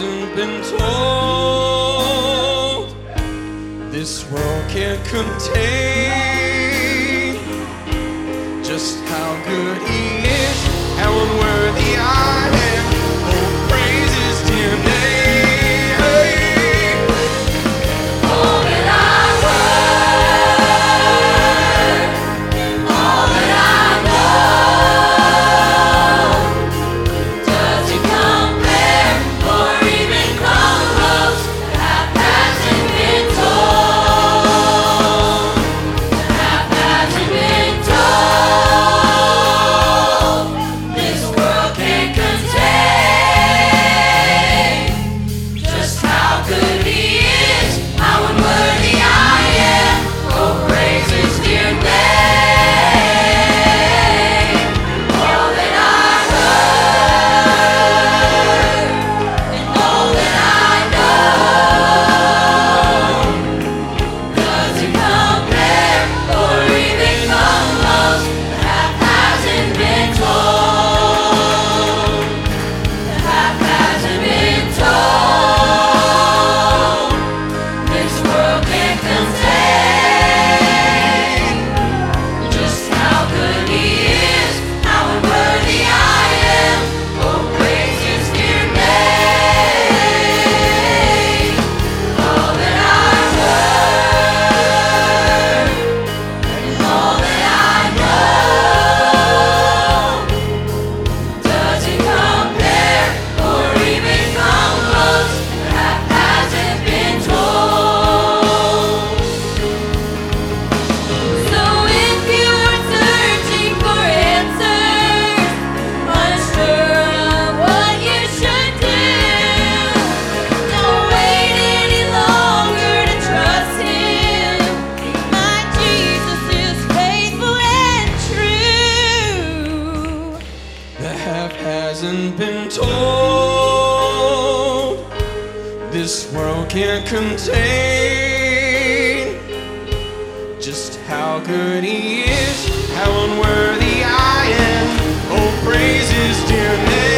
hasn't been told. This world can't contain just how good He is, how unworthy I am. Oh, praise His dear name. All that I were, all that I know, doesn't compare or even come close. That hasn't been told. That hasn't been told. This world can't contain just how good He is, how unworthy I am. Oh, praise His dear name. All that I heard and all that I know doesn't compare or even come close. That hasn't been told. That hasn't been told. This world can't contain just how good He is, how unworthy I am. Oh, praise His dear name. All that I heard and all that I know doesn't compare or even come close. That hasn't been told. So if you are searching for answers, unsure of what you should do, don't wait any longer to trust Him. My Jesus is faithful and true. The half hasn't been told. This world can't contain just how good He is, how unworthy I am. Oh, praise His dear name.